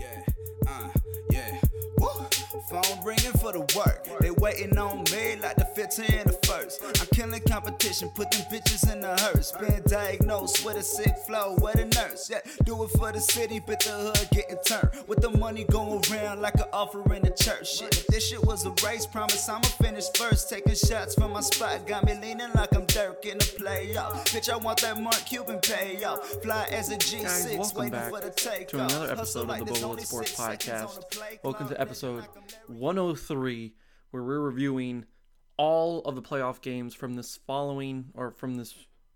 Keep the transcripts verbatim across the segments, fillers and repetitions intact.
Yeah, uh, yeah. Woo! Phone ringing for the work. They waiting on me like the fifteen the first. I'm killing competition, put them bitches in the hearse. Been diagnosed with a sick flow, with a nurse. Yeah, do it for the city, but the hood getting turned. With the money going around like an offering to church. Shit, if this shit was a race, promise I'ma finish first. Taking shots from my spot, got me leaning like I'm Dirk in the playoff. Bitch, I want that Mark Cuban payoff. Fly as a G six, guys, welcome waiting back for the takeoff. To another episode like of the Bullet Sports Podcast. Welcome to episode one oh three, where we're reviewing all of the playoff games from this following or from this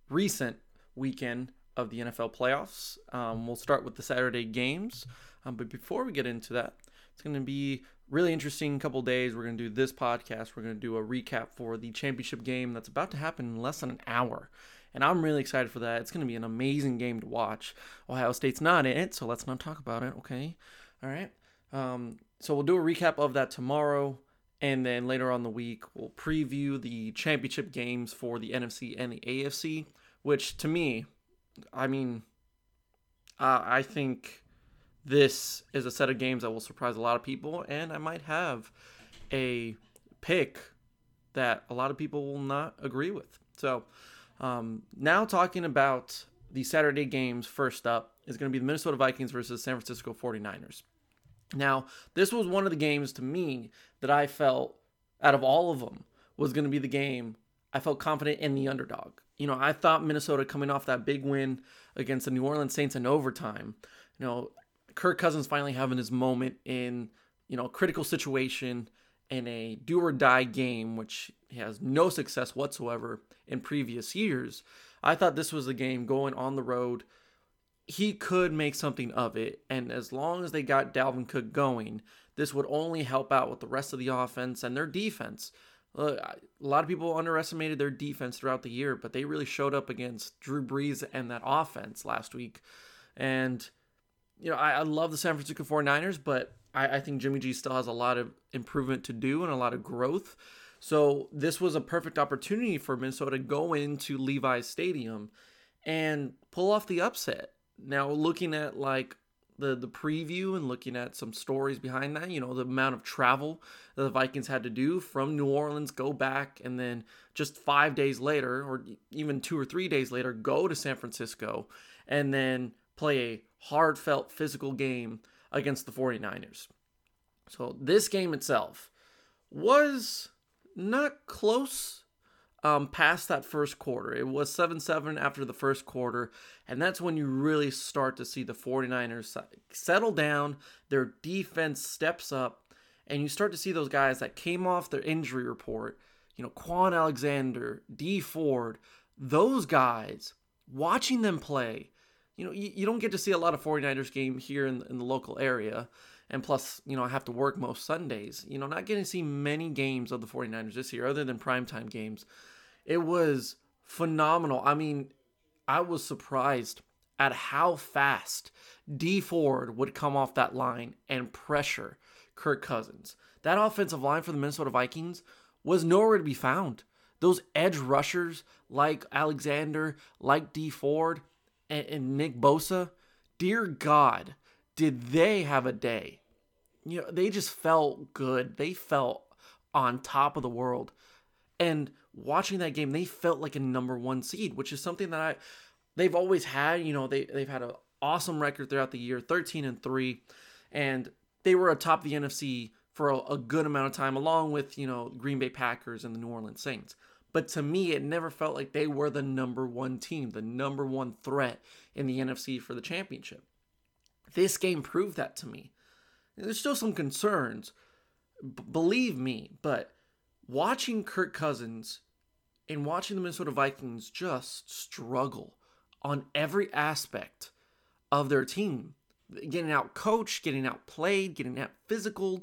recent weekend of the N F L playoffs. Um, we'll start with the Saturday games, um, but before we get into that, it's going to be really interesting couple days. We're going to do this podcast. We're going to do a recap for the championship game that's about to happen in less than an hour, and I'm really excited for that. It's going to be an amazing game to watch. Ohio State's not in it, so let's not talk about it, okay? All right. Um, so we'll do a recap of that tomorrow, and then later on the week, we'll preview the championship games for the N F C and the A F C, which to me, I mean, uh, I think this is a set of games that will surprise a lot of people, and I might have a pick that a lot of people will not agree with. So um, now talking about the Saturday games, first up is going to be the Minnesota Vikings versus San Francisco forty-niners. Now, this was one of the games to me that I felt, out of all of them, was going to be the game I felt confident in the underdog. You know, I thought Minnesota coming off that big win against the New Orleans Saints in overtime, you know, Kirk Cousins finally having his moment in, you know, a critical situation in a do or die game, which he has no success whatsoever in previous years. I thought this was the game going on the road. He could make something of it, and as long as they got Dalvin Cook going, this would only help out with the rest of the offense and their defense. Look, a lot of people underestimated their defense throughout the year, but they really showed up against Drew Brees and that offense last week. And, you know, I, I love the San Francisco forty-niners, but I, I think Jimmy G still has a lot of improvement to do and a lot of growth. So this was a perfect opportunity for Minnesota to go into Levi's Stadium and pull off the upset. Now, looking at like the, the preview and looking at some stories behind that, you know, the amount of travel that the Vikings had to do from New Orleans, go back, and then just five days later, or even two or three days later, go to San Francisco and then play a heartfelt physical game against the forty-niners. So this game itself was not close. Um, past that first quarter. It was seven seven after the first quarter, and that's when you really start to see the forty-niners settle down, their defense steps up, and you start to see those guys that came off their injury report, you know, Quan Alexander, Dee Ford, those guys, watching them play. You know, you, you don't get to see a lot of forty-niners game here in, in the local area, and plus, you know, I have to work most Sundays. You know, not getting to see many games of the forty-niners this year other than primetime games. It was phenomenal. I mean, I was surprised at how fast Dee Ford would come off that line and pressure Kirk Cousins. That offensive line for the Minnesota Vikings was nowhere to be found. Those edge rushers like Alexander, like Dee Ford, and, and Nick Bosa, dear God, did they have a day. You know, they just felt good. They felt on top of the world. And watching that game, they felt like a number one seed, which is something that I, they've always had. You know, they, they've had an awesome record throughout the year, thirteen and three, and they were atop the N F C for a, a good amount of time, along with, you know, Green Bay Packers and the New Orleans Saints. But to me, it never felt like they were the number one team, the number one threat in the N F C for the championship. This game proved that to me. There's still some concerns, b- believe me, but watching Kirk Cousins and watching the Minnesota Vikings just struggle on every aspect of their team, getting out coached, getting out played, getting out physicaled,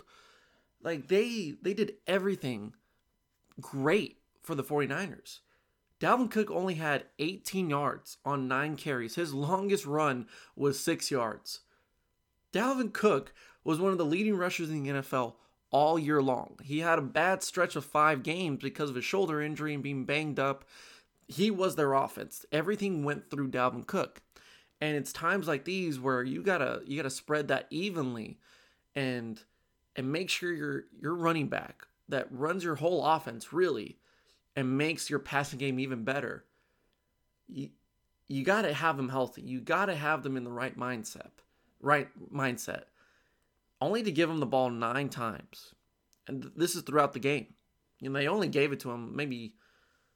like they they did everything great for the forty-niners. Dalvin Cook only had eighteen yards on nine carries. His longest run was six yards. Dalvin Cook was one of the leading rushers in the N F L all year long. He had a bad stretch of five games because of his shoulder injury and being banged up. He was their offense. Everything went through Dalvin Cook. And it's times like these where you gotta you gotta spread that evenly, and and make sure your your running back that runs your whole offense really, and makes your passing game even better. You you gotta have them healthy. You gotta have them in the right mindset, right mindset. Only to give them the ball nine times, and th- this is throughout the game. You know, they only gave it to him maybe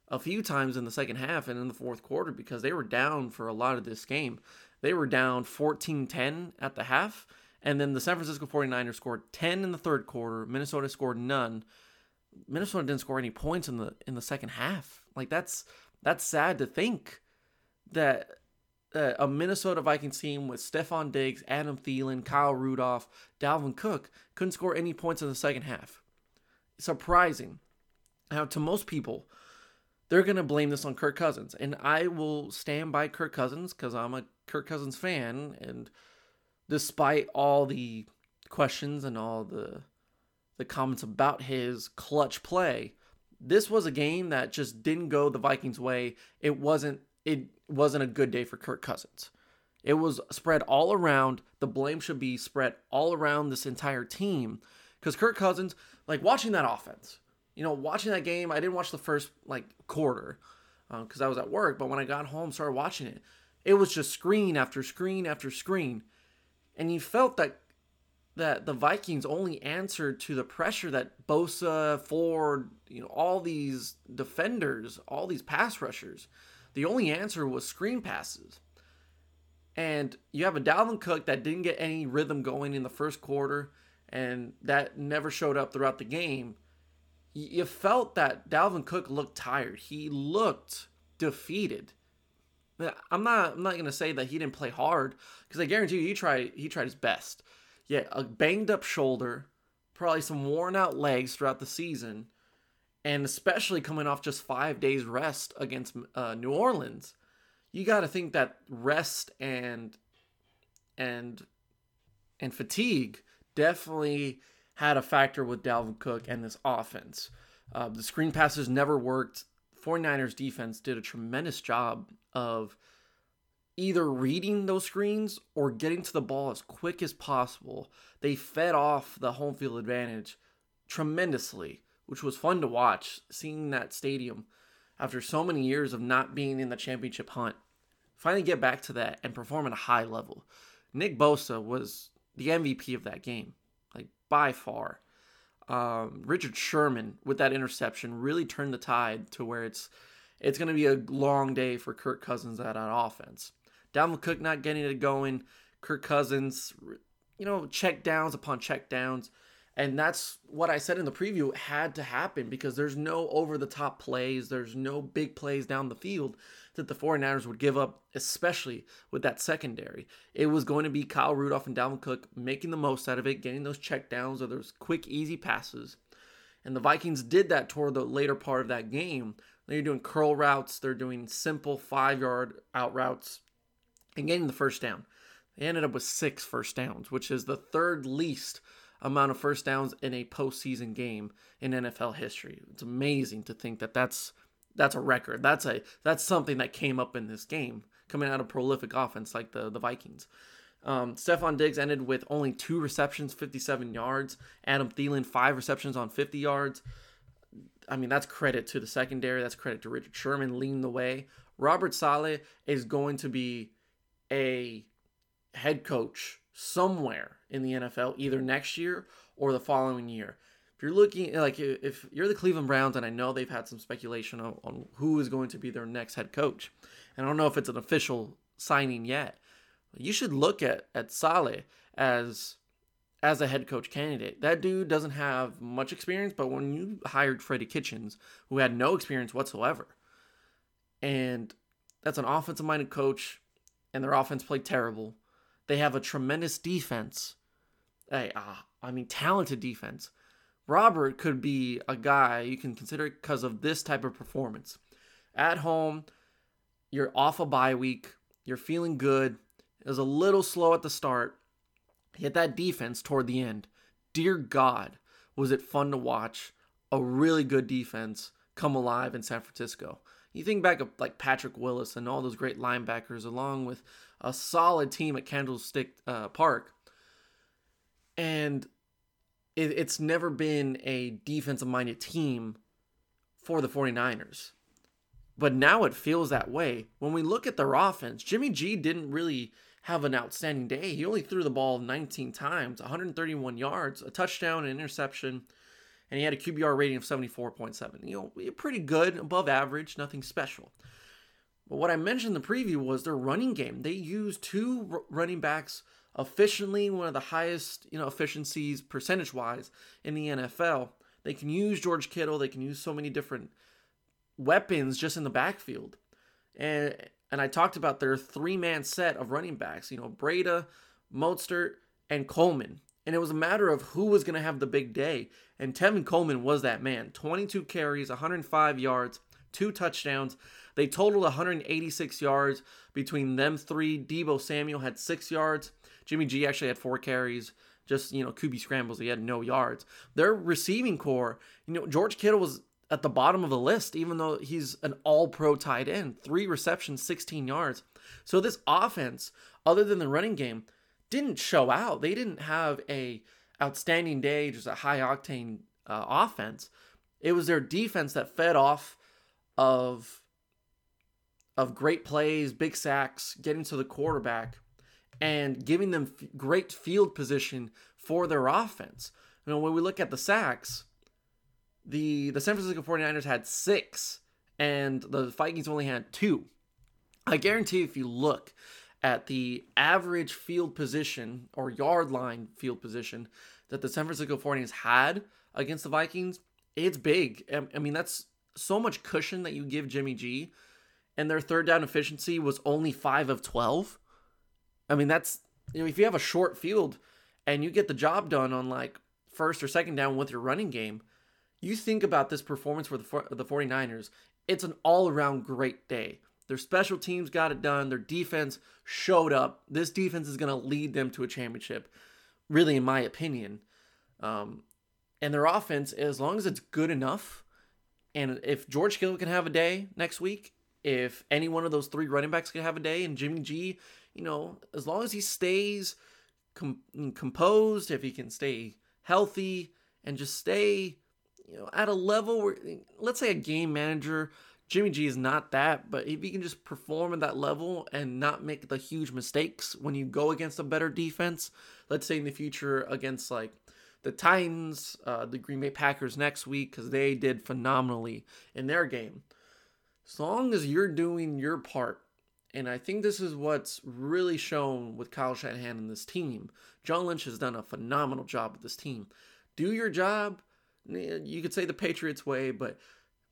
a few times in the second half and in the fourth quarter because they were down for a lot of this game. They were down fourteen ten at the half, and then the San Francisco forty-niners scored ten in the third quarter. Minnesota scored none. Minnesota didn't score any points in the in the second half. Like that's that's sad to think that uh, a Minnesota Vikings team with Stephon Diggs, Adam Thielen, Kyle Rudolph, Dalvin Cook couldn't score any points in the second half. Surprising. Now, to most people, they're going to blame this on Kirk Cousins. And I will stand by Kirk Cousins because I'm a Kirk Cousins fan. And despite all the questions and all the the comments about his clutch play, this was a game that just didn't go the Vikings' way. It wasn't it wasn't a good day for Kirk Cousins. It was spread all around. The blame should be spread all around this entire team. Because Kirk Cousins, like watching that offense... You know, watching that game, I didn't watch the first, like, quarter because um, I was at work. But when I got home, started watching it, it was just screen after screen after screen. And you felt that that the Vikings only answered to the pressure that Bosa, Ford, you know, all these defenders, all these pass rushers, the only answer was screen passes. And you have a Dalvin Cook that didn't get any rhythm going in the first quarter, and that never showed up throughout the game. You felt that Dalvin Cook looked tired. He looked defeated. I'm not I'm not going to say that he didn't play hard because I guarantee you he tried, he tried his best. Yeah, a banged up shoulder, probably some worn out legs throughout the season, and especially coming off just five days rest against uh, New Orleans. You got to think that rest and and and fatigue definitely had a factor with Dalvin Cook and this offense. Uh, the screen passes never worked. forty-niners defense did a tremendous job of either reading those screens or getting to the ball as quick as possible. They fed off the home field advantage tremendously, which was fun to watch, seeing that stadium after so many years of not being in the championship hunt. Finally get back to that and perform at a high level. Nick Bosa was the M V P of that game. By far. Um, Richard Sherman with that interception really turned the tide to where it's it's going to be a long day for Kirk Cousins at on offense. Dalvin Cook not getting it going. Kirk Cousins, you know, check downs upon check downs. And that's what I said in the preview had to happen because there's no over-the-top plays. There's no big plays down the field that the forty-niners would give up, especially with that secondary. It was going to be Kyle Rudolph and Dalvin Cook making the most out of it, getting those checkdowns or those quick, easy passes. And the Vikings did that toward the later part of that game. They're doing curl routes. They're doing simple five-yard out routes and getting the first down. They ended up with six first downs, which is the third least amount of first downs in a postseason game in N F L history. It's amazing to think that that's that's a record. That's a that's something that came up in this game, coming out of prolific offense like the the Vikings. Um, Stephon Diggs ended with only two receptions, fifty-seven yards. Adam Thielen, five receptions on fifty yards. I mean, that's credit to the secondary. That's credit to Richard Sherman leading the way. Robert Saleh is going to be a head coach somewhere in the N F L, either next year or the following year. If you're looking, like if you're the Cleveland Browns, and I know they've had some speculation on, on who is going to be their next head coach, and I don't know if it's an official signing yet, you should look at at Saleh as as a head coach candidate. That dude doesn't have much experience, but when you hired Freddie Kitchens, who had no experience whatsoever, and that's an offensive-minded coach, and their offense played terrible. They have a tremendous defense. Hey, uh, I mean, talented defense. Robert could be a guy you can consider because of this type of performance. At home, you're off a bye week. You're feeling good. It was a little slow at the start. Yet that defense toward the end, dear God, was it fun to watch a really good defense come alive in San Francisco. You think back of like Patrick Willis and all those great linebackers along with a solid team at Candlestick uh, Park. And it, it's never been a defensive-minded team for the 49ers. But now it feels that way. When we look at their offense, Jimmy G didn't really have an outstanding day. He only threw the ball nineteen times, one hundred thirty-one yards, a touchdown, an interception, and he had a Q B R rating of seventy-four point seven. You know, pretty good, above average, nothing special. But what I mentioned in the preview was their running game. They used two running backs efficiently, one of the highest, you know, efficiencies percentage-wise in the N F L. They can use George Kittle. They can use so many different weapons just in the backfield. And and I talked about their three-man set of running backs, you know, Breda, Mostert, and Coleman. And it was a matter of who was going to have the big day. And Tevin Coleman was that man. twenty-two carries, one hundred five yards, two touchdowns. They totaled one hundred eighty-six yards between them three. Deebo Samuel had six yards. Jimmy G actually had four carries. Just, you know, Q B scrambles. He had no yards. Their receiving core, you know, George Kittle was at the bottom of the list, even though he's an all-pro tight end. Three receptions, sixteen yards. So this offense, other than the running game, didn't show out. They didn't have a outstanding day, just a high-octane uh, offense. It was their defense that fed off of, of great plays, big sacks, getting to the quarterback, and giving them f- great field position for their offense. You know, when we look at the sacks, the, the San Francisco 49ers had six, and the Vikings only had two. I guarantee if you look at the average field position or yard line field position that the San Francisco 49ers had against the Vikings, it's big. I mean, that's so much cushion that you give Jimmy G, and their third down efficiency was only five of twelve. I mean, that's, you know, if you have a short field and you get the job done on like first or second down with your running game, you think about this performance for the 49ers, it's an all-around great day. Their special teams got it done. Their defense showed up. This defense is going to lead them to a championship, really, in my opinion. Um, and their offense, as long as it's good enough, and if George Kittle can have a day next week, if any one of those three running backs can have a day, and Jimmy G, you know, as long as he stays com- composed, if he can stay healthy and just stay, you know, at a level where, let's say a game manager, Jimmy G is not that, but if he can just perform at that level and not make the huge mistakes when you go against a better defense, let's say in the future against like the Titans, uh, the Green Bay Packers next week, because they did phenomenally in their game. As long as you're doing your part, and I think this is what's really shown with Kyle Shanahan and this team. John Lynch has done a phenomenal job with this team. Do your job. You could say the Patriots way, but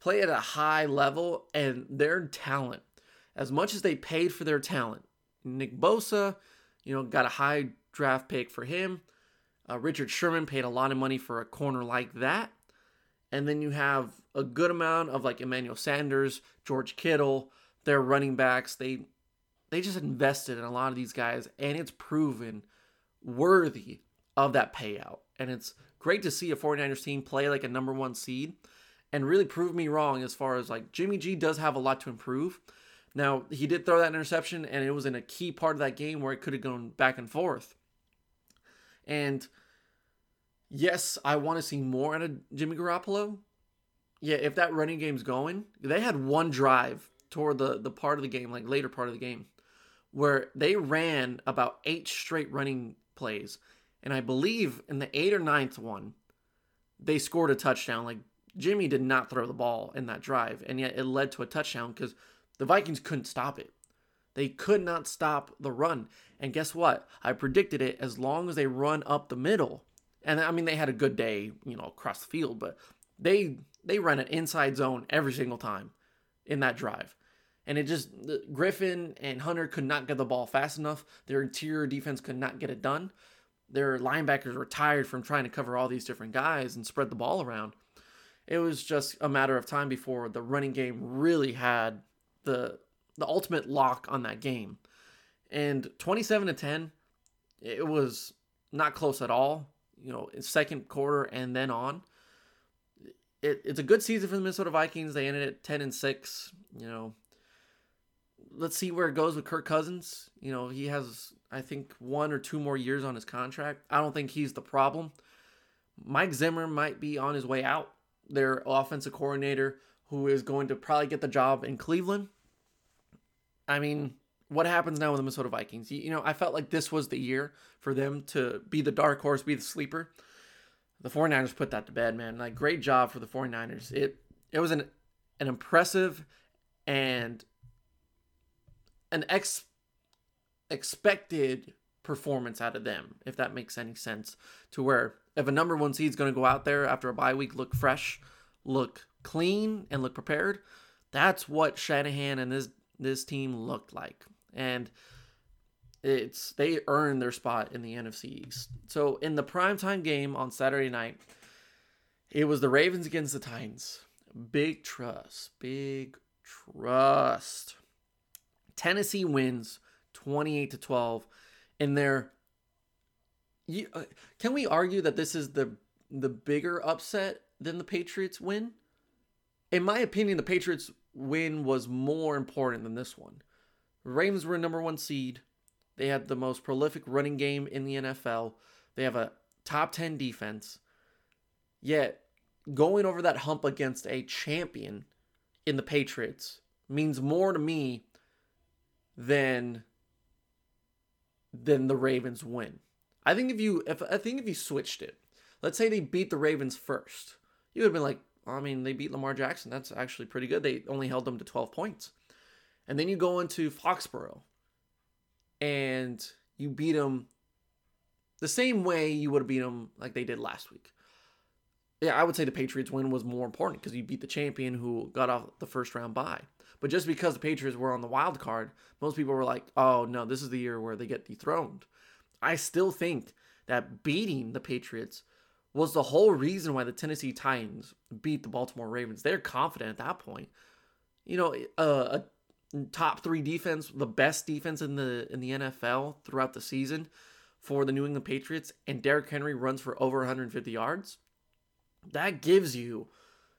play at a high level, and their talent, as much as they paid for their talent, Nick Bosa, you know, got a high draft pick for him. Uh, Richard Sherman paid a lot of money for a corner like that. And then you have a good amount of like Emmanuel Sanders, George Kittle, their running backs. They, they just invested in a lot of these guys, and it's proven worthy of that payout. And it's great to see a 49ers team play like a number one seed. And really proved me wrong as far as like Jimmy G does have a lot to improve. Now, he did throw that interception, and it was in a key part of that game where it could have gone back and forth. And yes, I want to see more out of Jimmy Garoppolo. Yeah, if that running game's going, they had one drive toward the, the part of the game, like later part of the game, where they ran about eight straight running plays. And I believe in the eighth or ninth one, they scored a touchdown. Like, Jimmy did not throw the ball in that drive, and yet it led to a touchdown because the Vikings couldn't stop it. They could not stop the run. And guess what? I predicted it as long as they run up the middle. And I mean, they had a good day, you know, across the field, but they they ran an inside zone every single time in that drive. And it just, Griffin and Hunter could not get the ball fast enough. Their interior defense could not get it done. Their linebackers were tired from trying to cover all these different guys and spread the ball around. It was just a matter of time before the running game really had the the ultimate lock on that game. And twenty-seven to ten, it was not close at all, you know, in second quarter and then on. It, it's a good season for the Minnesota Vikings. They ended at ten and six, you know. let's see where it goes with Kirk Cousins. You know, he has, I think, one or two more years on his contract. I don't think he's the problem. Mike Zimmer might be on his way out, their offensive coordinator, who is going to probably get the job in Cleveland. I mean, what happens now with the Minnesota Vikings? You know, I felt like this was the year for them to be the dark horse, be the sleeper. The 49ers put that to bed, man. Like, great job for the 49ers. It it was an an impressive and an ex, expected performance out of them, if that makes any sense, to where if a number one seed's going to go out there after a bye week, look fresh, look clean, and look prepared, that's what Shanahan and this this team looked like. And it's they earned their spot in the N F C East. So in the primetime game on Saturday night, it was the Ravens against the Titans. Big trust. Big trust. Tennessee wins twenty-eight to twelve in their... You, uh, can we argue that this is the the bigger upset than the Patriots win? In my opinion, the Patriots win was more important than this one. Ravens were number one seed. They had the most prolific running game in the N F L. They have a top ten defense. Yet, going over that hump against a champion in the Patriots means more to me than than the Ravens win. I think if you if I think if you switched it, let's say they beat the Ravens first, you would have been like, I mean, they beat Lamar Jackson. That's actually pretty good. They only held them to twelve points. And then you go into Foxborough and you beat them the same way you would have beat them like they did last week. Yeah, I would say the Patriots win was more important because you beat the champion who got off the first round bye. But just because the Patriots were on the wild card, most people were like, oh, no, this is the year where they get dethroned. I still think that beating the Patriots was the whole reason why the Tennessee Titans beat the Baltimore Ravens. They're confident at that point. You know, uh, a top three defense, the best defense in the in the N F L throughout the season for the New England Patriots, and Derrick Henry runs for over one hundred fifty yards. That gives you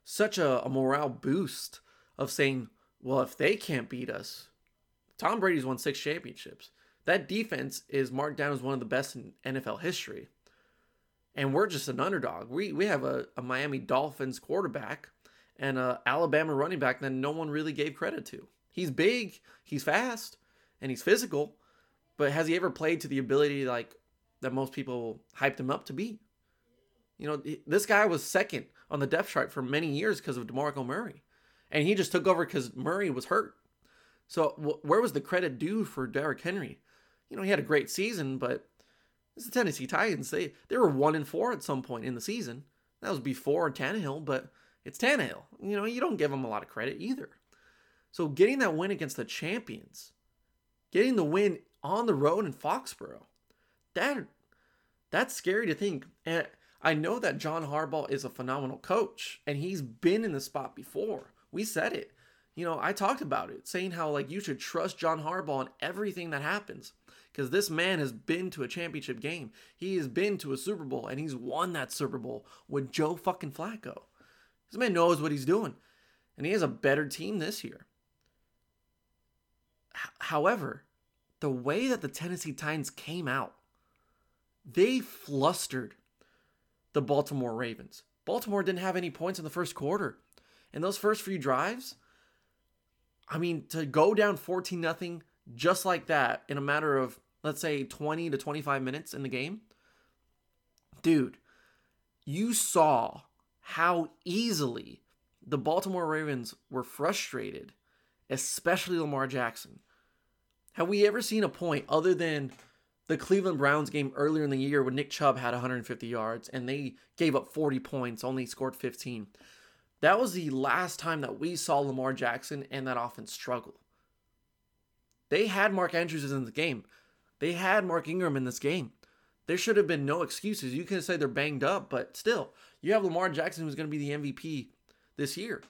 such a, a morale boost of saying, well, if they can't beat us, Tom Brady's won six championships. That defense is marked down as one of the best in N F L history. And we're just an underdog. We we have a, a Miami Dolphins quarterback and an Alabama running back that no one really gave credit to. He's big, he's fast, and he's physical. But has he ever played to the ability like that most people hyped him up to be? You know, this guy was second on the depth chart for many years because of DeMarco Murray. And he just took over because Murray was hurt. So w- where was the credit due for Derrick Henry? You know, he had a great season, but... It's the Tennessee Titans. They they were one and four at some point in the season. That was before Tannehill, but it's Tannehill. You know, you don't give him a lot of credit either. So getting that win against the champions, getting the win on the road in Foxborough, that that's scary to think. And I know that John Harbaugh is a phenomenal coach, and he's been in this spot before. We said it. You know, I talked about it, saying how, like, you should trust John Harbaugh in everything that happens. Because this man has been to a championship game. He has been to a Super Bowl, and he's won that Super Bowl with Joe fucking Flacco. This man knows what he's doing. And he has a better team this year. H- however, the way that the Tennessee Titans came out, they flustered the Baltimore Ravens. Baltimore didn't have any points in the first quarter. And those first few drives... I mean, to go down fourteen nothing just like that in a matter of, let's say, twenty to twenty-five minutes in the game. Dude, you saw how easily the Baltimore Ravens were frustrated, especially Lamar Jackson. Have we ever seen a point other than the Cleveland Browns game earlier in the year when Nick Chubb had one hundred fifty yards and they gave up forty points, only scored fifteen? That was the last time that we saw Lamar Jackson and that offense struggle. They had Mark Andrews in the game. They had Mark Ingram in this game. There should have been no excuses. You can say they're banged up, but still, you have Lamar Jackson who's going to be the M V P this year.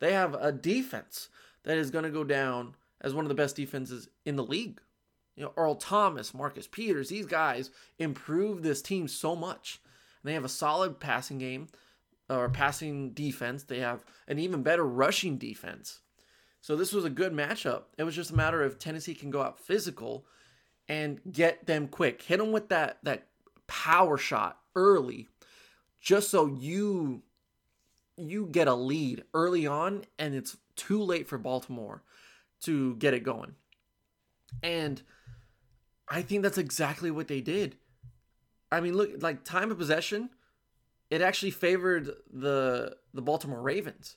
They have a defense that is going to go down as one of the best defenses in the league. You know, Earl Thomas, Marcus Peters, these guys improved this team so much. And they have a solid passing game. Or passing defense. They have an even better rushing defense. So this was a good matchup. It was just a matter of Tennessee can go out physical and get them quick. Hit them with that, that power shot early just so you, you get a lead early on, and it's too late for Baltimore to get it going. And I think that's exactly what they did. I mean, look, like time of possession, it actually favored the the Baltimore Ravens.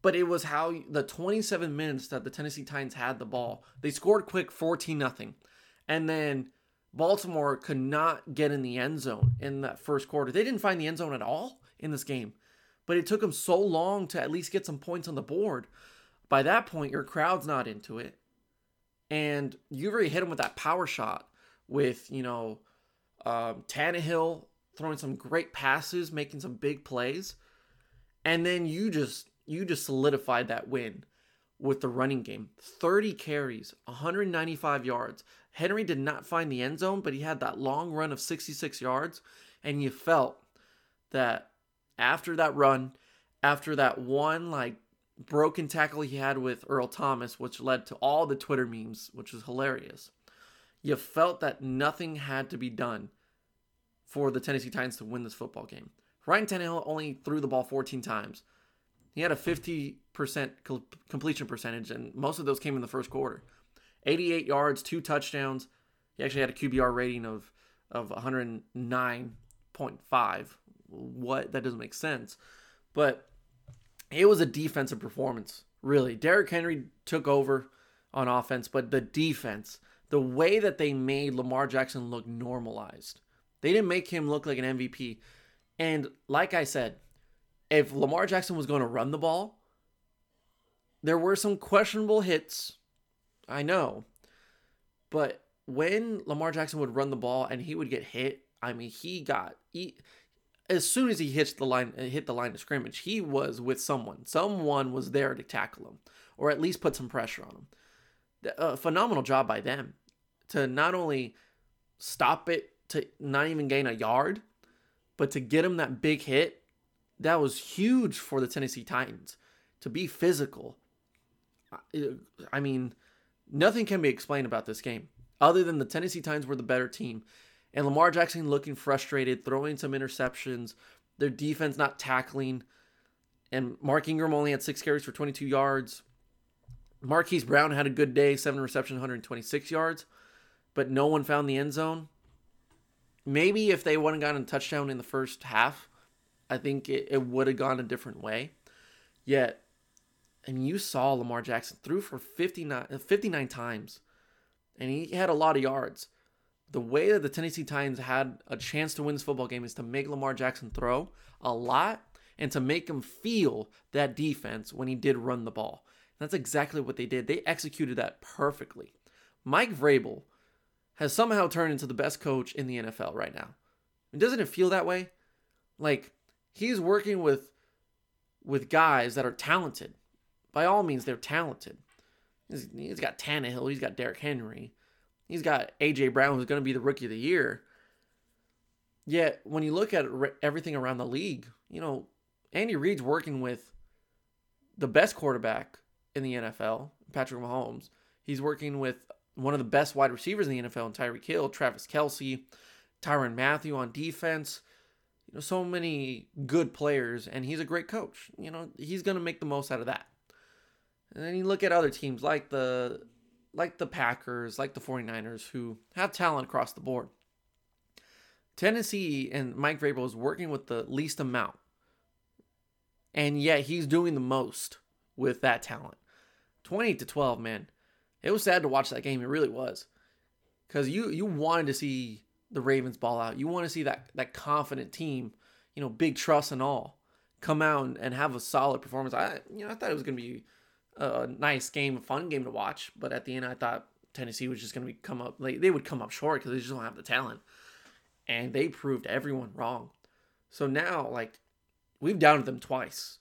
But it was how the twenty-seven minutes that the Tennessee Titans had the ball, they scored quick fourteen nothing. And then Baltimore could not get in the end zone in that first quarter. They didn't find the end zone at all in this game. But it took them so long to at least get some points on the board. By that point, your crowd's not into it. And you already hit them with that power shot with, you know, um, Tannehill throwing some great passes, making some big plays. And then you just... You just solidified that win with the running game. thirty carries, one hundred ninety-five yards. Henry did not find the end zone, but he had that long run of sixty-six yards. And you felt that after that run, after that one like broken tackle he had with Earl Thomas, which led to all the Twitter memes, which was hilarious, you felt that nothing had to be done for the Tennessee Titans to win this football game. Ryan Tannehill only threw the ball fourteen times. He had a fifty percent completion percentage, and most of those came in the first quarter. eighty-eight yards, two touchdowns. He actually had a Q B R rating of, of one oh nine point five. What? That doesn't make sense. But it was a defensive performance, really. Derrick Henry took over on offense, but the defense, the way that they made Lamar Jackson look normalized. They didn't make him look like an M V P. And like I said, if Lamar Jackson was going to run the ball, there were some questionable hits, I know. But when Lamar Jackson would run the ball and he would get hit, I mean, he got he, as soon as he hit the line, hit the line of scrimmage, he was with someone. Someone was there to tackle him, or at least put some pressure on him. A phenomenal job by them to not only stop it, to not even gain a yard, but to get him that big hit. That was huge for the Tennessee Titans to be physical. I mean, nothing can be explained about this game other than the Tennessee Titans were the better team. And Lamar Jackson looking frustrated, throwing some interceptions, their defense not tackling. And Mark Ingram only had six carries for twenty-two yards. Marquise Brown had a good day, seven receptions, one hundred twenty-six yards. But no one found the end zone. Maybe if they wouldn't gotten a touchdown in the first half, I think it, it would have gone a different way. Yet, I mean, you saw Lamar Jackson threw for fifty-nine, fifty-nine times, and he had a lot of yards. The way that the Tennessee Titans had a chance to win this football game is to make Lamar Jackson throw a lot and to make him feel that defense when he did run the ball. And that's exactly what they did. They executed that perfectly. Mike Vrabel has somehow turned into the best coach in the N F L right now. And doesn't it feel that way? Like, he's working with with guys that are talented. By all means, they're talented. He's, he's got Tannehill. He's got Derrick Henry. He's got A J Brown, who's going to be the rookie of the year. Yet, when you look at everything around the league, you know, Andy Reid's working with the best quarterback in the N F L, Patrick Mahomes. He's working with one of the best wide receivers in the N F L, in Tyreek Hill, Travis Kelce, Tyrann Mathieu on defense. You know, so many good players, and he's a great coach. You know, he's going to make the most out of that. And then you look at other teams like the like the Packers, like the 49ers, who have talent across the board. Tennessee and Mike Vrabel is working with the least amount, and yet he's doing the most with that talent. twenty-eight to twelve, man. It was sad to watch that game. It really was, because you you wanted to see the Ravens ball out. You want to see that that confident team, you know, big trust and all, come out and, and have a solid performance. I you know I thought it was going to be a nice game, a fun game to watch, but at the end I thought Tennessee was just going to be come up like they would come up short because they just don't have the talent, and they proved everyone wrong. So now, like, we've downed them twice.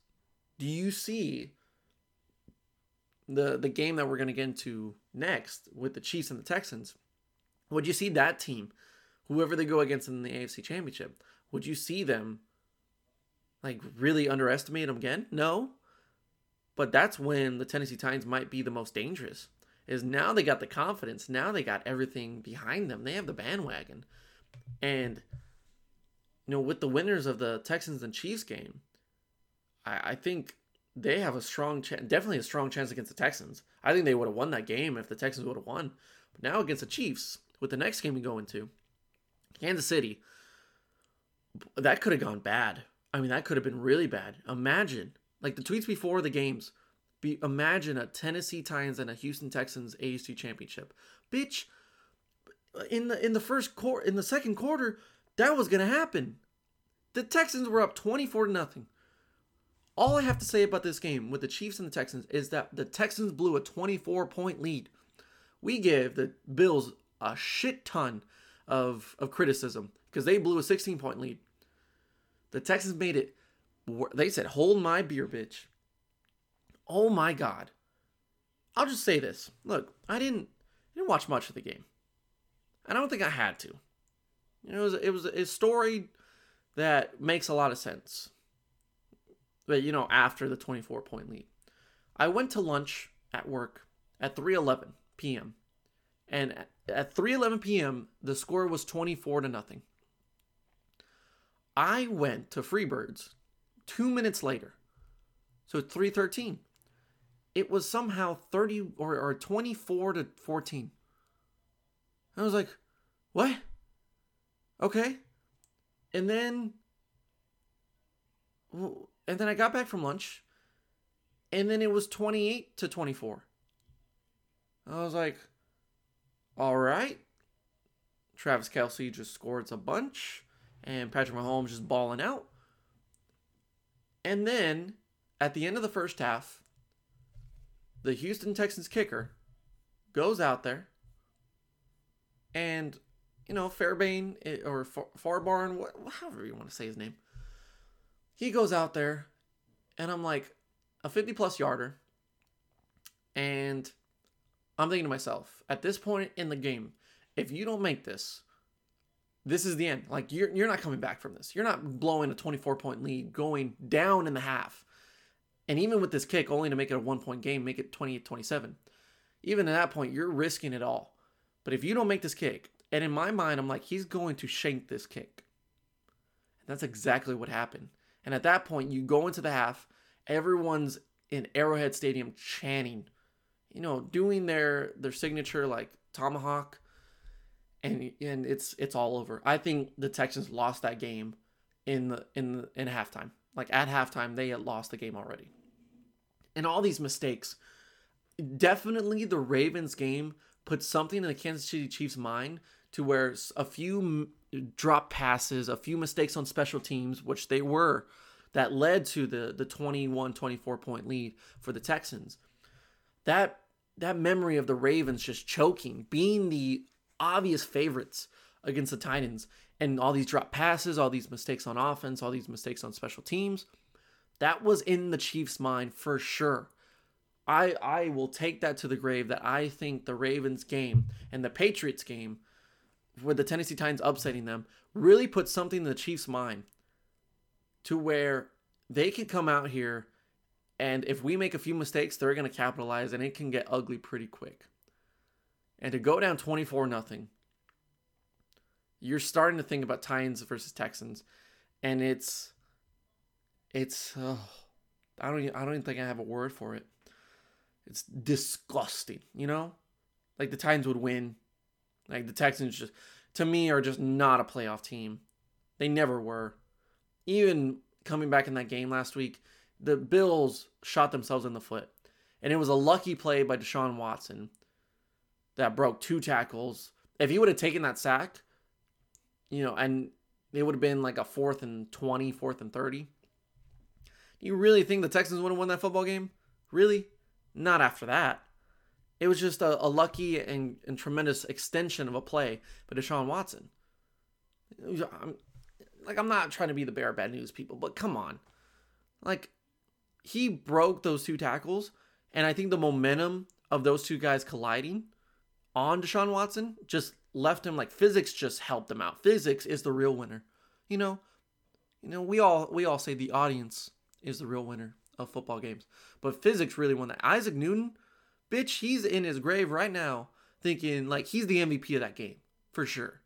Do you see the the game that we're going to get into next with the Chiefs and the Texans? Would you see that team, whoever they go against in the A F C Championship, would you see them, like, really underestimate them again? No. But that's when the Tennessee Titans might be the most dangerous, is now they got the confidence. Now they got everything behind them. They have the bandwagon. And, you know, with the winners of the Texans and Chiefs game, I, I think they have a strong chance, definitely a strong chance against the Texans. I think they would have won that game if the Texans would have won. But now against the Chiefs, with the next game we go into, Kansas City, that could have gone bad. I mean, that could have been really bad. Imagine, like the tweets before the games, be, imagine a Tennessee Titans and a Houston Texans A F C championship. Bitch, in the in the first quarter, in the second quarter, that was gonna happen. The Texans were up twenty-four to nothing. All I have to say about this game with the Chiefs and the Texans is that the Texans blew a twenty-four point lead. We gave the Bills a shit ton of, of criticism because they blew a sixteen point lead. The Texans made it. They said, hold my beer, bitch. Oh my God. I'll just say this. Look, I didn't I didn't watch much of the game. And I don't think I had to. You know, it was, it was a story that makes a lot of sense. But, you know, after the twenty-four point lead. I went to lunch at work at three eleven p.m. And at three eleven p.m., the score was twenty-four to nothing. I went to Freebirds two minutes later. So three thirteen. It was somehow thirty or, or twenty-four to fourteen. I was like, what? Okay. And then, and then I got back from lunch and then it was twenty-eight to twenty-four. I was like, all right. Travis Kelce just scored a bunch and Patrick Mahomes just balling out. And then, at the end of the first half, the Houston Texans kicker goes out there, and, you know, Fairbairn, or Farbarn, however you want to say his name, he goes out there, and I'm like, a fifty-plus yarder, and I'm thinking to myself, at this point in the game, if you don't make this, this is the end. Like, you're you're not coming back from this. You're not blowing a twenty-four point lead, going down in the half. And even with this kick, only to make it a one-point game, make it twenty-eight twenty-seven. Even at that point, you're risking it all. But if you don't make this kick, and in my mind, I'm like, he's going to shank this kick. And that's exactly what happened. And at that point, you go into the half. Everyone's in Arrowhead Stadium chanting, you know, doing their, their signature, like, tomahawk. And and it's it's all over. I think the Texans lost that game in the in the, in halftime. Like at halftime, they had lost the game already. And all these mistakes, definitely the Ravens game put something in the Kansas City Chiefs' mind to where a few drop passes, a few mistakes on special teams, which they were, that led to the the twenty-one twenty-four point lead for the Texans. That that memory of the Ravens just choking, being the obvious favorites against the Titans, and all these drop passes, all these mistakes on offense, all these mistakes on special teams, that was in the Chiefs' mind for sure. I I will take that to the grave, that I think the Ravens game and the Patriots game, with the Tennessee Titans upsetting them, really put something in the Chiefs' mind to where they can come out here, and if we make a few mistakes, they're going to capitalize, and it can get ugly pretty quick. And to go down twenty-four nothing, you're starting to think about Titans versus Texans, and it's, it's, oh, I don't, even, I don't even think I have a word for it. It's disgusting, you know, like the Titans would win, like the Texans just, to me, are just not a playoff team. They never were. Even coming back in that game last week, the Bills shot themselves in the foot, and it was a lucky play by Deshaun Watson that broke two tackles. If he would have taken that sack, you know, and it would have been like a fourth and twenty, fourth and thirty. You really think the Texans would have won that football game? Really? Not after that. It was just a, a lucky and, and tremendous extension of a play by Deshaun Watson. I'm, like, I'm not trying to be the bearer of bad news, people, but come on. Like, he broke those two tackles, and I think the momentum of those two guys colliding on Deshaun Watson just left him, like, physics just helped him out. Physics is the real winner. You know, you know, we all, we all say the audience is the real winner. of football games. But physics really won that. Isaac Newton, bitch, he's in his grave right now thinking, like, he's the M V P of that game for sure.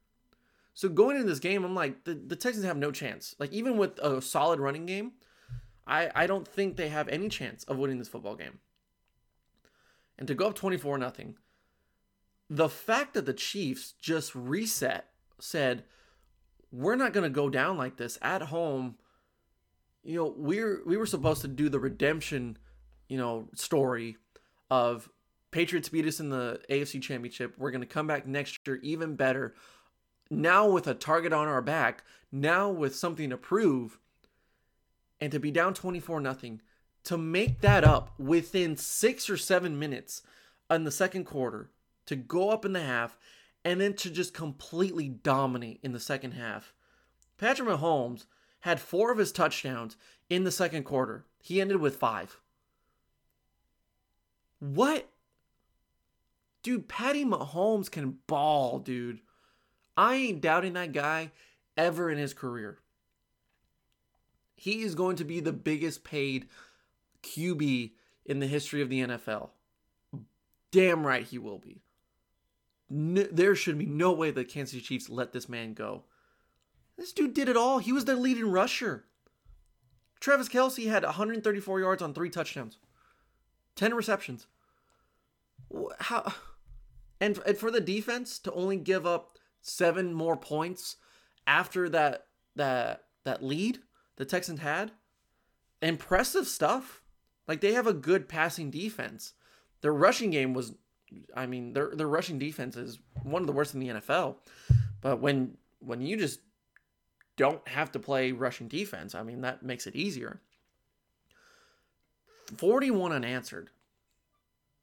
So going into this game, I'm like, the, the Texans have no chance. Like, even with a solid running game, I, I don't think they have any chance of winning this football game. And to go up twenty-four nothing, the fact that the Chiefs just reset, said, we're not going to go down like this at home. You know, we're we were supposed to do the redemption, you know, story of Patriots beat us in the A F C Championship. We're going to come back next year even better. Now with a target on our back, now with something to prove, and to be down twenty-four nothing, to make that up within six or seven minutes in the second quarter, to go up in the half, and then to just completely dominate in the second half. Patrick Mahomes had four of his touchdowns in the second quarter. He ended with five. What? Dude, Patty Mahomes can ball, dude. I ain't doubting that guy ever in his career. He is going to be the biggest paid Q B in the history of the N F L. Damn right he will be. No, there should be no way the Kansas City Chiefs let this man go. This dude did it all. He was their leading rusher. Travis Kelce had one hundred thirty-four yards on three touchdowns, ten receptions. How? And, and for the defense to only give up seven more points after that that that lead the Texans had, impressive stuff. Like, they have a good passing defense. Their rushing game was. I mean, their their rushing defense is one of the worst in the N F L. But when when you just don't have to play rushing defense, I mean, that makes it easier. forty-one unanswered.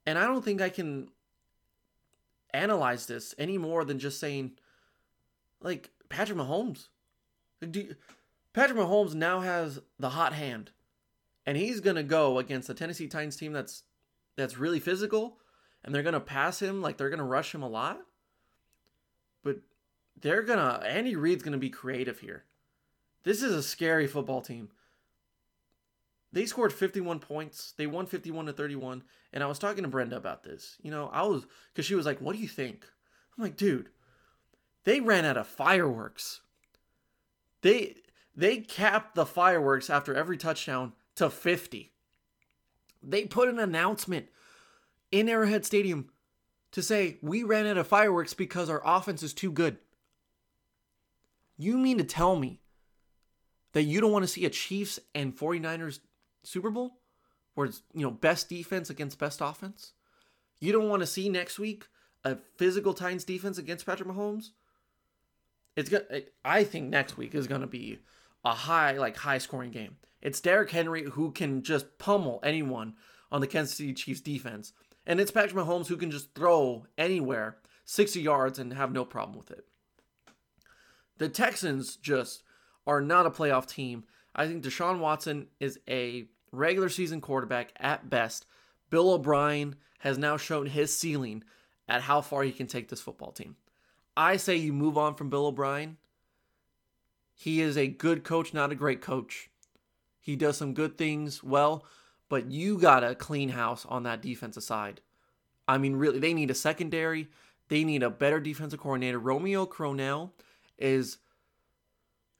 And I don't think I can analyze this any more than just saying, like, Patrick Mahomes. Do you, Patrick Mahomes now has the hot hand. And he's going to go against the Tennessee Titans team that's that's really physical. And they're going to pass him, like they're going to rush him a lot. But they're going to, Andy Reid's going to be creative here. This is a scary football team. They scored fifty-one points. They won fifty-one to thirty-one. And I was talking to Brenda about this. You know, I was, because she was like, what do you think? I'm like, dude, they ran out of fireworks. They, they capped the fireworks after every touchdown to fifty. They put an announcement in Arrowhead Stadium to say, we ran out of fireworks because our offense is too good. You mean to tell me that you don't want to see a Chiefs and forty-niners Super Bowl where it's, you know, best defense against best offense? You don't want to see next week a physical Titans defense against Patrick Mahomes? It's gonna, I think next week is going to be a high, like high scoring game. It's Derrick Henry who can just pummel anyone on the Kansas City Chiefs defense. And it's Patrick Mahomes who can just throw anywhere, sixty yards, and have no problem with it. The Texans just are not a playoff team. I think Deshaun Watson is a regular season quarterback at best. Bill O'Brien has now shown his ceiling at how far he can take this football team. I say you move on from Bill O'Brien. He is a good coach, not a great coach. He does some good things well. But you got to clean house on that defensive side. I mean, really, they need a secondary. They need a better defensive coordinator. Romeo Crennel is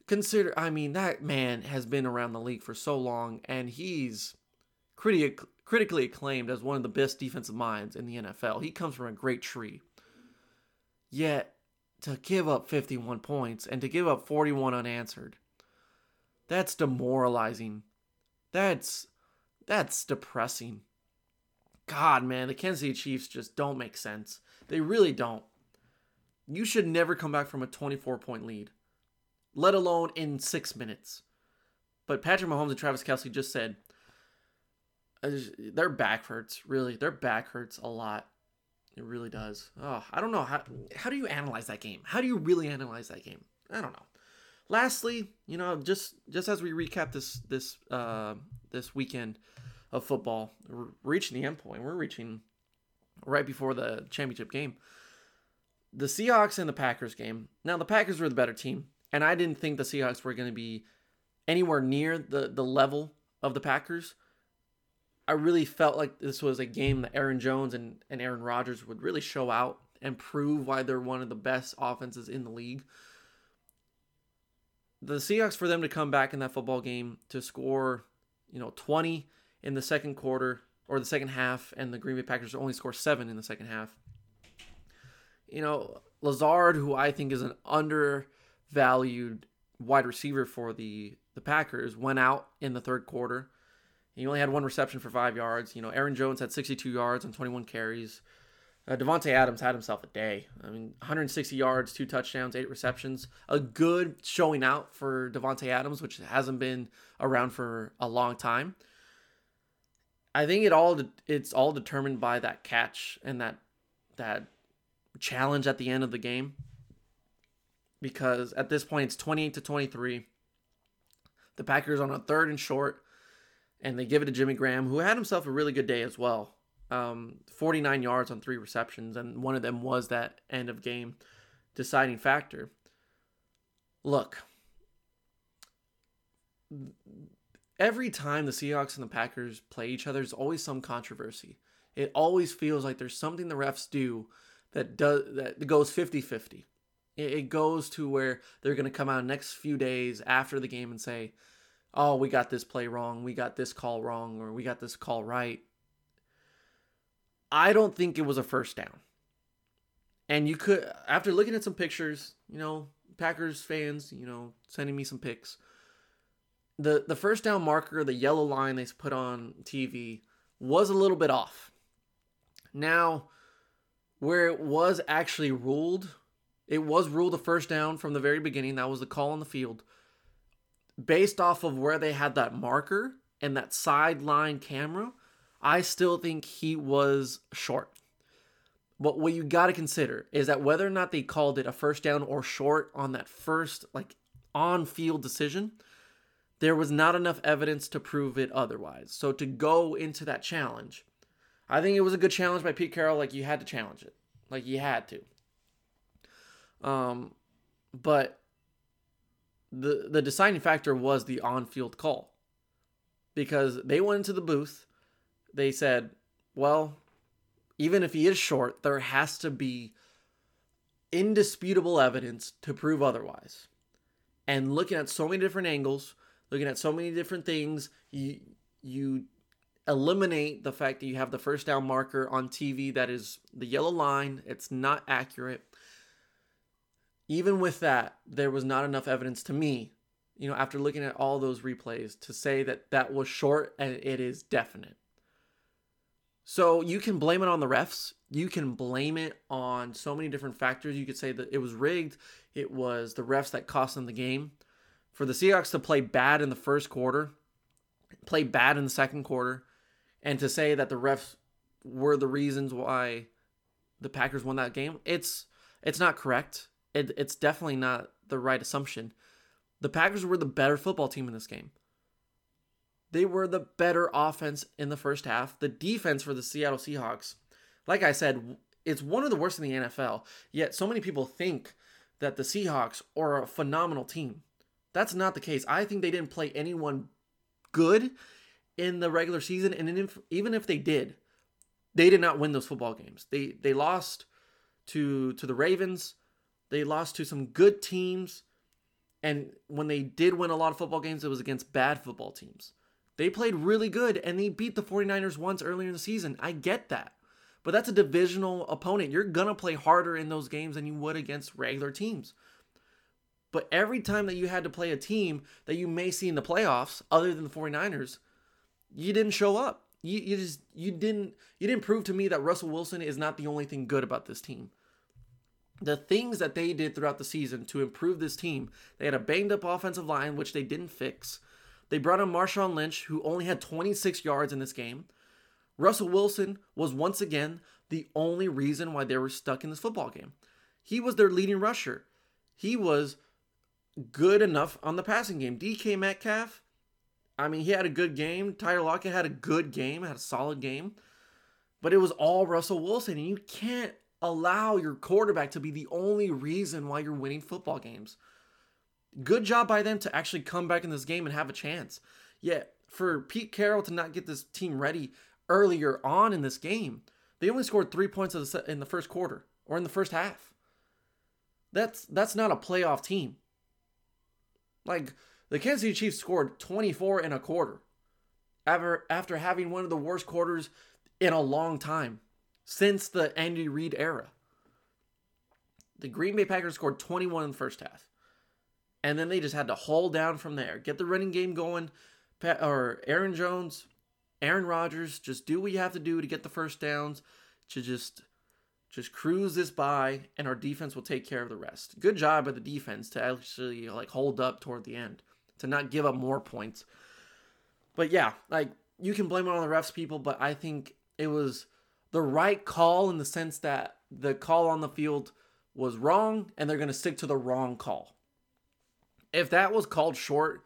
considered, I mean, that man has been around the league for so long, and he's criti- critically acclaimed as one of the best defensive minds in the N F L. He comes from a great tree. Yet, to give up fifty-one points and to give up forty-one unanswered, that's demoralizing. That's... That's depressing. God, man, the Kansas City Chiefs just don't make sense. They really don't. You should never come back from a twenty-four point lead, let alone in six minutes. But Patrick Mahomes and Travis Kelce just said, their back hurts, really. Their back hurts a lot. It really does. Oh, I don't know. How, how do you analyze that game? How do you really analyze that game? I don't know. Lastly, you know, just, just as we recap this this uh, this weekend of football, we're reaching the end point. We're reaching right before the championship game. The Seahawks and the Packers game. Now, the Packers were the better team, and I didn't think the Seahawks were going to be anywhere near the, the level of the Packers. I really felt like this was a game that Aaron Jones and, and Aaron Rodgers would really show out and prove why they're one of the best offenses in the league. The Seahawks, for them to come back in that football game to score, you know, twenty in the second quarter or the second half, and the Green Bay Packers only score seven in the second half. You know, Lazard, who I think is an undervalued wide receiver for the, the Packers, went out in the third quarter. He only had one reception for five yards. You know, Aaron Jones had sixty-two yards on twenty-one carries. Uh, Devontae Adams had himself a day. I mean, one hundred sixty yards, two touchdowns, eight receptions. A good showing out for Devontae Adams, which hasn't been around for a long time. I think it all it's all determined by that catch and that that challenge at the end of the game. Because at this point, it's twenty-eight to twenty-three. The Packers on a third and short. And they give it to Jimmy Graham, who had himself a really good day as well. Um, forty-nine yards on three receptions, and one of them was that end of game deciding factor. Look, every time the Seahawks and the Packers play each other, there's always some controversy. It always feels like there's something the refs do that does that goes fifty-fifty. It goes to where they're going to come out in the next few days after the game and say, oh, we got this play wrong, we got this call wrong, or we got this call right. I don't think it was a first down. And you could, after looking at some pictures, you know, Packers fans, you know, sending me some pics, the, the first down marker, the yellow line they put on T V, was a little bit off. Now, where it was actually ruled, it was ruled a first down from the very beginning. That was the call on the field. Based off of where they had that marker and that sideline camera, I still think he was short. But what you got to consider is that whether or not they called it a first down or short on that first, like, on-field decision, there was not enough evidence to prove it otherwise. So to go into that challenge, I think it was a good challenge by Pete Carroll. Like, you had to challenge it. Like, you had to. Um, but... The, the deciding factor was the on-field call, because they went into the booth. They said, well, even if he is short, there has to be indisputable evidence to prove otherwise. And looking at so many different angles, looking at so many different things, you, you eliminate the fact that you have the first down marker on T V. That is the yellow line. It's not accurate. Even with that, there was not enough evidence to me, you know, after looking at all those replays, to say that that was short, and it is definite. So you can blame it on the refs. You can blame it on so many different factors. You could say that it was rigged. It was the refs that cost them the game. For the Seahawks to play bad in the first quarter, play bad in the second quarter, and to say that the refs were the reasons why the Packers won that game, it's it's not correct. It, it's definitely not the right assumption. The Packers were the better football team in this game. They were the better offense in the first half. The defense for the Seattle Seahawks, like I said, it's one of the worst in the N F L. Yet so many people think that the Seahawks are a phenomenal team. That's not the case. I think they didn't play anyone good in the regular season. And if, even if they did, they did not win those football games. They they lost to to the Ravens. They lost to some good teams, and when they did win a lot of football games, it was against bad football teams. They played really good, and they beat the 49ers once earlier in the season. I get that, but that's a divisional opponent. You're going to play harder in those games than you would against regular teams. But every time that you had to play a team that you may see in the playoffs, other than the 49ers, you didn't show up. You, you just you didn't you didn't prove to me that Russell Wilson is not the only thing good about this team. The things that they did throughout the season to improve this team, they had a banged-up offensive line, which they didn't fix. They brought in Marshawn Lynch, who only had twenty-six yards in this game. Russell Wilson was once again the only reason why they were stuck in this football game. He was their leading rusher. He was good enough on the passing game. D K Metcalf, I mean, he had a good game. Tyler Lockett had a good game, had a solid game. But it was all Russell Wilson, and you can't allow your quarterback to be the only reason why you're winning football games. Good job by them to actually come back in this game and have a chance. Yet for Pete Carroll to not get this team ready earlier on in this game. They only scored three points in the first quarter or in the first half. That's that's not a playoff team. Like, the Kansas City Chiefs scored twenty-four and a quarter after, after having one of the worst quarters in a long time since the Andy Reid era. The Green Bay Packers scored twenty-one in the first half. And then they just had to haul down from there. Get the running game going. Pat, or Aaron Jones, Aaron Rodgers, just do what you have to do to get the first downs, to just, just cruise this by, and our defense will take care of the rest. Good job by the defense to actually like hold up toward the end, to not give up more points. But yeah, like, you can blame it on the refs, people, but I think it was the right call in the sense that the call on the field was wrong, and they're going to stick to the wrong call. If that was called short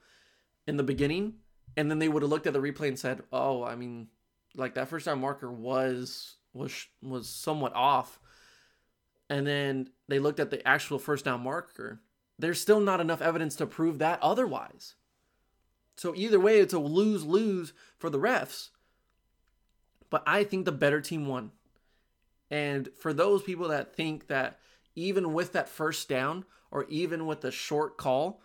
in the beginning, and then they would have looked at the replay and said, oh, I mean, like, that first down marker was was was somewhat off, and then they looked at the actual first down marker, there's still not enough evidence to prove that otherwise. So either way, it's a lose-lose for the refs, but I think the better team won. And for those people that think that even with that first down or even with the short call,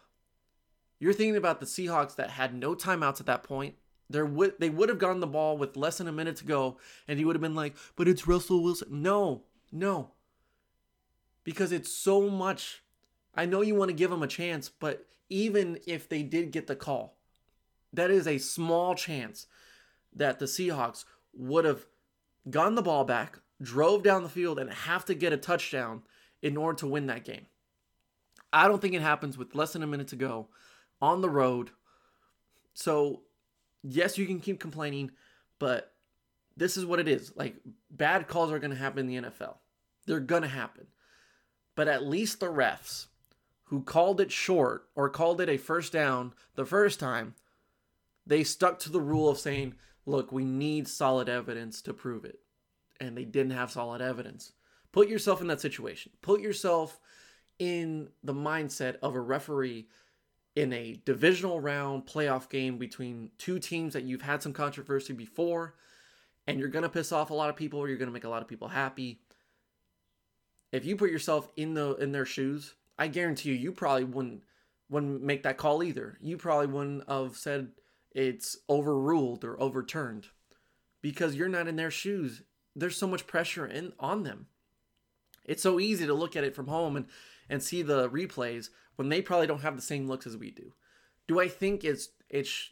you're thinking about the Seahawks that had no timeouts at that point. There would they would have gotten the ball with less than a minute to go, and he would have been like, but it's Russell Wilson. No, no. Because it's so much. I know you want to give him a chance, but even if they did get the call, that is a small chance that the Seahawks would have gotten the ball back, drove down the field, and have to get a touchdown in order to win that game. I don't think it happens with less than a minute to go on the road. So, yes, you can keep complaining, but this is what it is. Like, bad calls are going to happen in the N F L. They're going to happen. But at least the refs who called it short or called it a first down the first time, they stuck to the rule of saying, look, we need solid evidence to prove it. And they didn't have solid evidence. Put yourself in that situation. Put yourself in the mindset of a referee in a divisional round playoff game between two teams that you've had some controversy before, and you're going to piss off a lot of people, or you're going to make a lot of people happy. If you put yourself in the in their shoes, I guarantee you, you probably wouldn't, wouldn't make that call either. You probably wouldn't have said it's overruled or overturned because you're not in their shoes. There's so much pressure in on them. It's so easy to look at it from home and, and see the replays when they probably don't have the same looks as we do. Do I think it's it's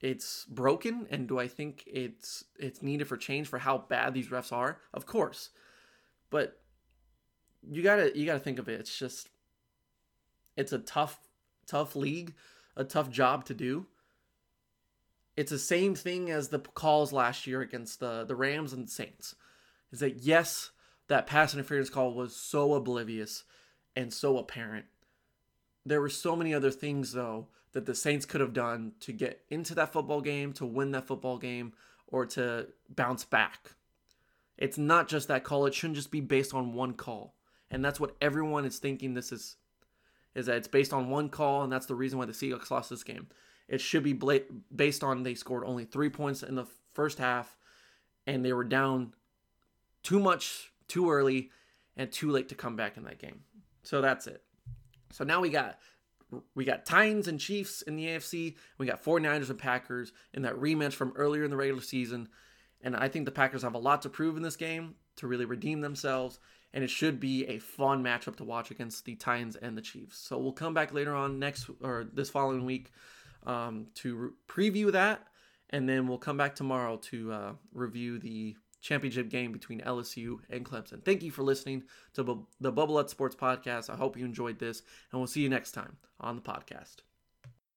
it's broken, and do I think it's it's needed for change for how bad these refs are? Of course, but you gotta you gotta think of it. It's just it's a tough tough league, a tough job to do. It's the same thing as the calls last year against the the Rams and the Saints. Is that yes? That pass interference call was so oblivious and so apparent. There were so many other things, though, that the Saints could have done to get into that football game, to win that football game, or to bounce back. It's not just that call. It shouldn't just be based on one call. And that's what everyone is thinking this is, is that it's based on one call, and that's the reason why the Seahawks lost this game. It should be based on they scored only three points in the first half, and they were down too much too early and too late to come back in that game. So that's it. So now we got we got Titans and Chiefs in the A F C. We got 49ers and Packers in that rematch from earlier in the regular season. And I think the Packers have a lot to prove in this game to really redeem themselves. And it should be a fun matchup to watch against the Titans and the Chiefs. So we'll come back later on next or this following week um, to re- preview that. And then we'll come back tomorrow to uh, review the championship game between L S U and Clemson. Thank you for listening to the Bubble Up Sports Podcast. I hope you enjoyed this, and we'll see you next time on the podcast.